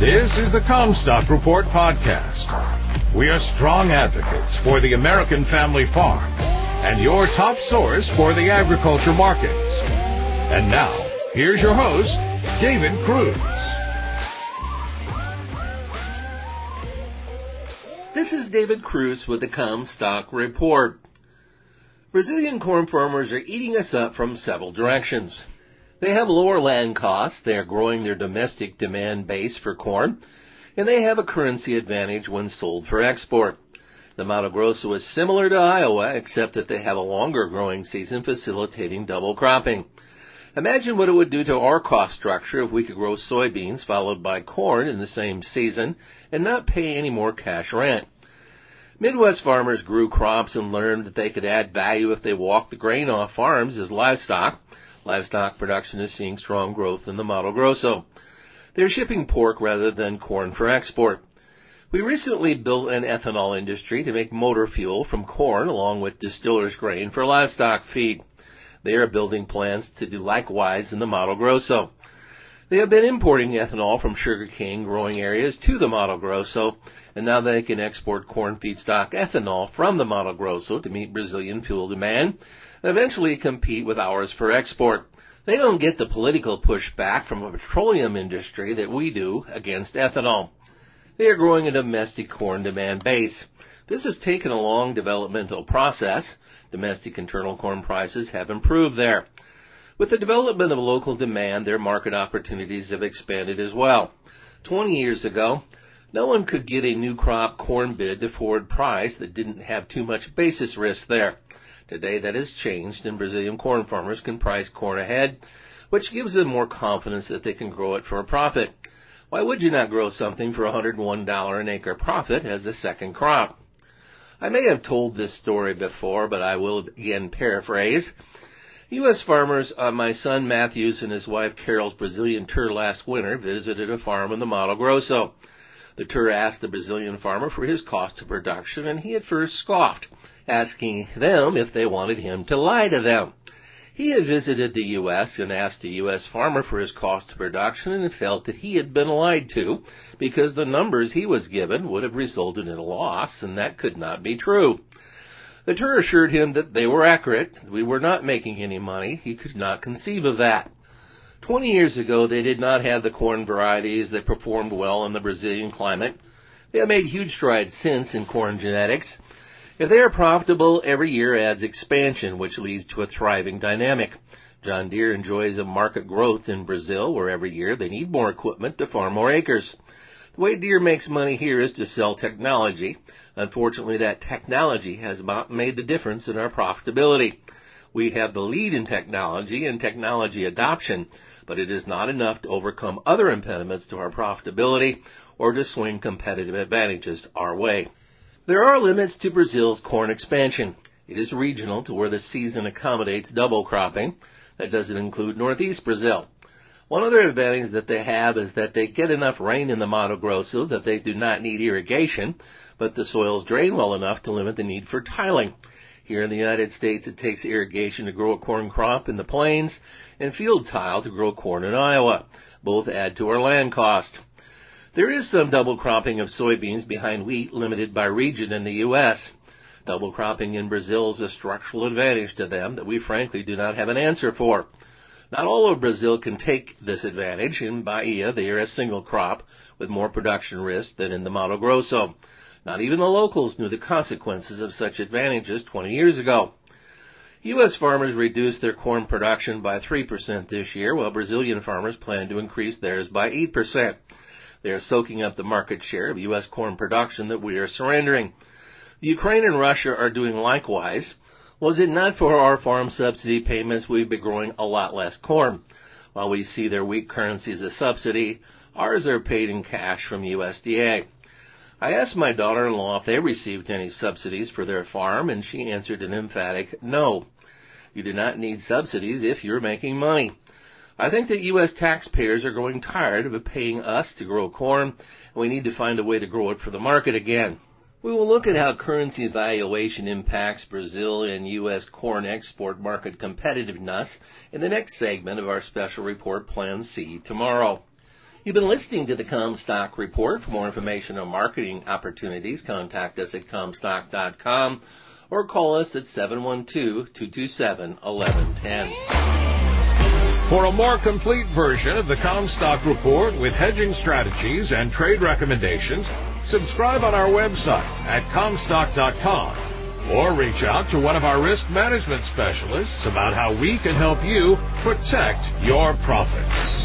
This is the CommStock Report podcast. We are strong advocates for the American family farm and your top source for the agriculture markets. And now, here's your host, David Cruz. This is David Cruz with the CommStock Report. Brazilian corn farmers are eating us up from several directions. They have lower land costs, they are growing their domestic demand base for corn, and they have a currency advantage when sold for export. The Mato Grosso is similar to Iowa, except that they have a longer growing season facilitating double cropping. Imagine what it would do to our cost structure if we could grow soybeans followed by corn in the same season and not pay any more cash rent. Midwest farmers grew crops and learned that they could add value if they walked the grain off farms as livestock. Livestock production is seeing strong growth in the Mato Grosso. They're shipping pork rather than corn for export. We recently built an ethanol industry to make motor fuel from corn along with distillers grain for livestock feed. They are building plans to do likewise in the Mato Grosso. They have been importing ethanol from sugarcane growing areas to the Mato Grosso, and now they can export corn feedstock ethanol from the Mato Grosso to meet Brazilian fuel demand, eventually compete with ours for export. They don't get the political pushback from a petroleum industry that we do against ethanol. They are growing a domestic corn demand base. This has taken a long developmental process. Domestic internal corn prices have improved there. With the development of local demand, their market opportunities have expanded as well. 20 years ago, no one could get a new crop corn bid to forward price that didn't have too much basis risk there. Today that has changed, and Brazilian corn farmers can price corn ahead, which gives them more confidence that they can grow it for a profit. Why would you not grow something for $101 an acre profit as a second crop? I may have told this story before, but I will again paraphrase. U.S. farmers, my son Matthews and his wife Carol's Brazilian tour last winter visited a farm in the Mato Grosso. The tour asked the Brazilian farmer for his cost of production, and he at first scoffed, asking them if they wanted him to lie to them. He had visited the U.S. and asked the U.S. farmer for his cost of production and felt that he had been lied to because the numbers he was given would have resulted in a loss, and that could not be true. The tour assured him that they were accurate. We were not making any money. He could not conceive of that. 20 years ago, they did not have the corn varieties that performed well in the Brazilian climate. They have made huge strides since in corn genetics. If they are profitable, every year adds expansion, which leads to a thriving dynamic. John Deere enjoys a market growth in Brazil, where every year they need more equipment to farm more acres. The way Deere makes money here is to sell technology. Unfortunately, that technology has not made the difference in our profitability. We have the lead in technology and technology adoption, but it is not enough to overcome other impediments to our profitability or to swing competitive advantages our way. There are limits to Brazil's corn expansion. It is regional to where the season accommodates double cropping. That doesn't include northeast Brazil. One other advantage that they have is that they get enough rain in the Mato Grosso that they do not need irrigation, but the soils drain well enough to limit the need for tiling. Here in the United States, it takes irrigation to grow a corn crop in the plains and field tile to grow corn in Iowa. Both add to our land cost. There is some double cropping of soybeans behind wheat limited by region in the U.S. Double cropping in Brazil is a structural advantage to them that we frankly do not have an answer for. Not all of Brazil can take this advantage. In Bahia, they are a single crop with more production risk than in the Mato Grosso. Not even the locals knew the consequences of such advantages 20 years ago. U.S. farmers reduced their corn production by 3% this year, while Brazilian farmers plan to increase theirs by 8%. They are soaking up the market share of U.S. corn production that we are surrendering. Ukraine and Russia are doing likewise. Was it not for our farm subsidy payments, we'd be growing a lot less corn. While we see their weak currency as a subsidy, ours are paid in cash from USDA. I asked my daughter-in-law if they received any subsidies for their farm, and she answered an emphatic no. You do not need subsidies if you're making money. I think that U.S. taxpayers are growing tired of paying us to grow corn, and we need to find a way to grow it for the market again. We will look at how currency valuation impacts Brazil and U.S. corn export market competitiveness in the next segment of our special report Plan C tomorrow. You've been listening to the CommStock Report. For more information on marketing opportunities, contact us at CommStock.com or call us at 712-227-1110. For a more complete version of the CommStock Report with hedging strategies and trade recommendations, subscribe on our website at CommStock.com. Or reach out to one of our risk management specialists about how we can help you protect your profits.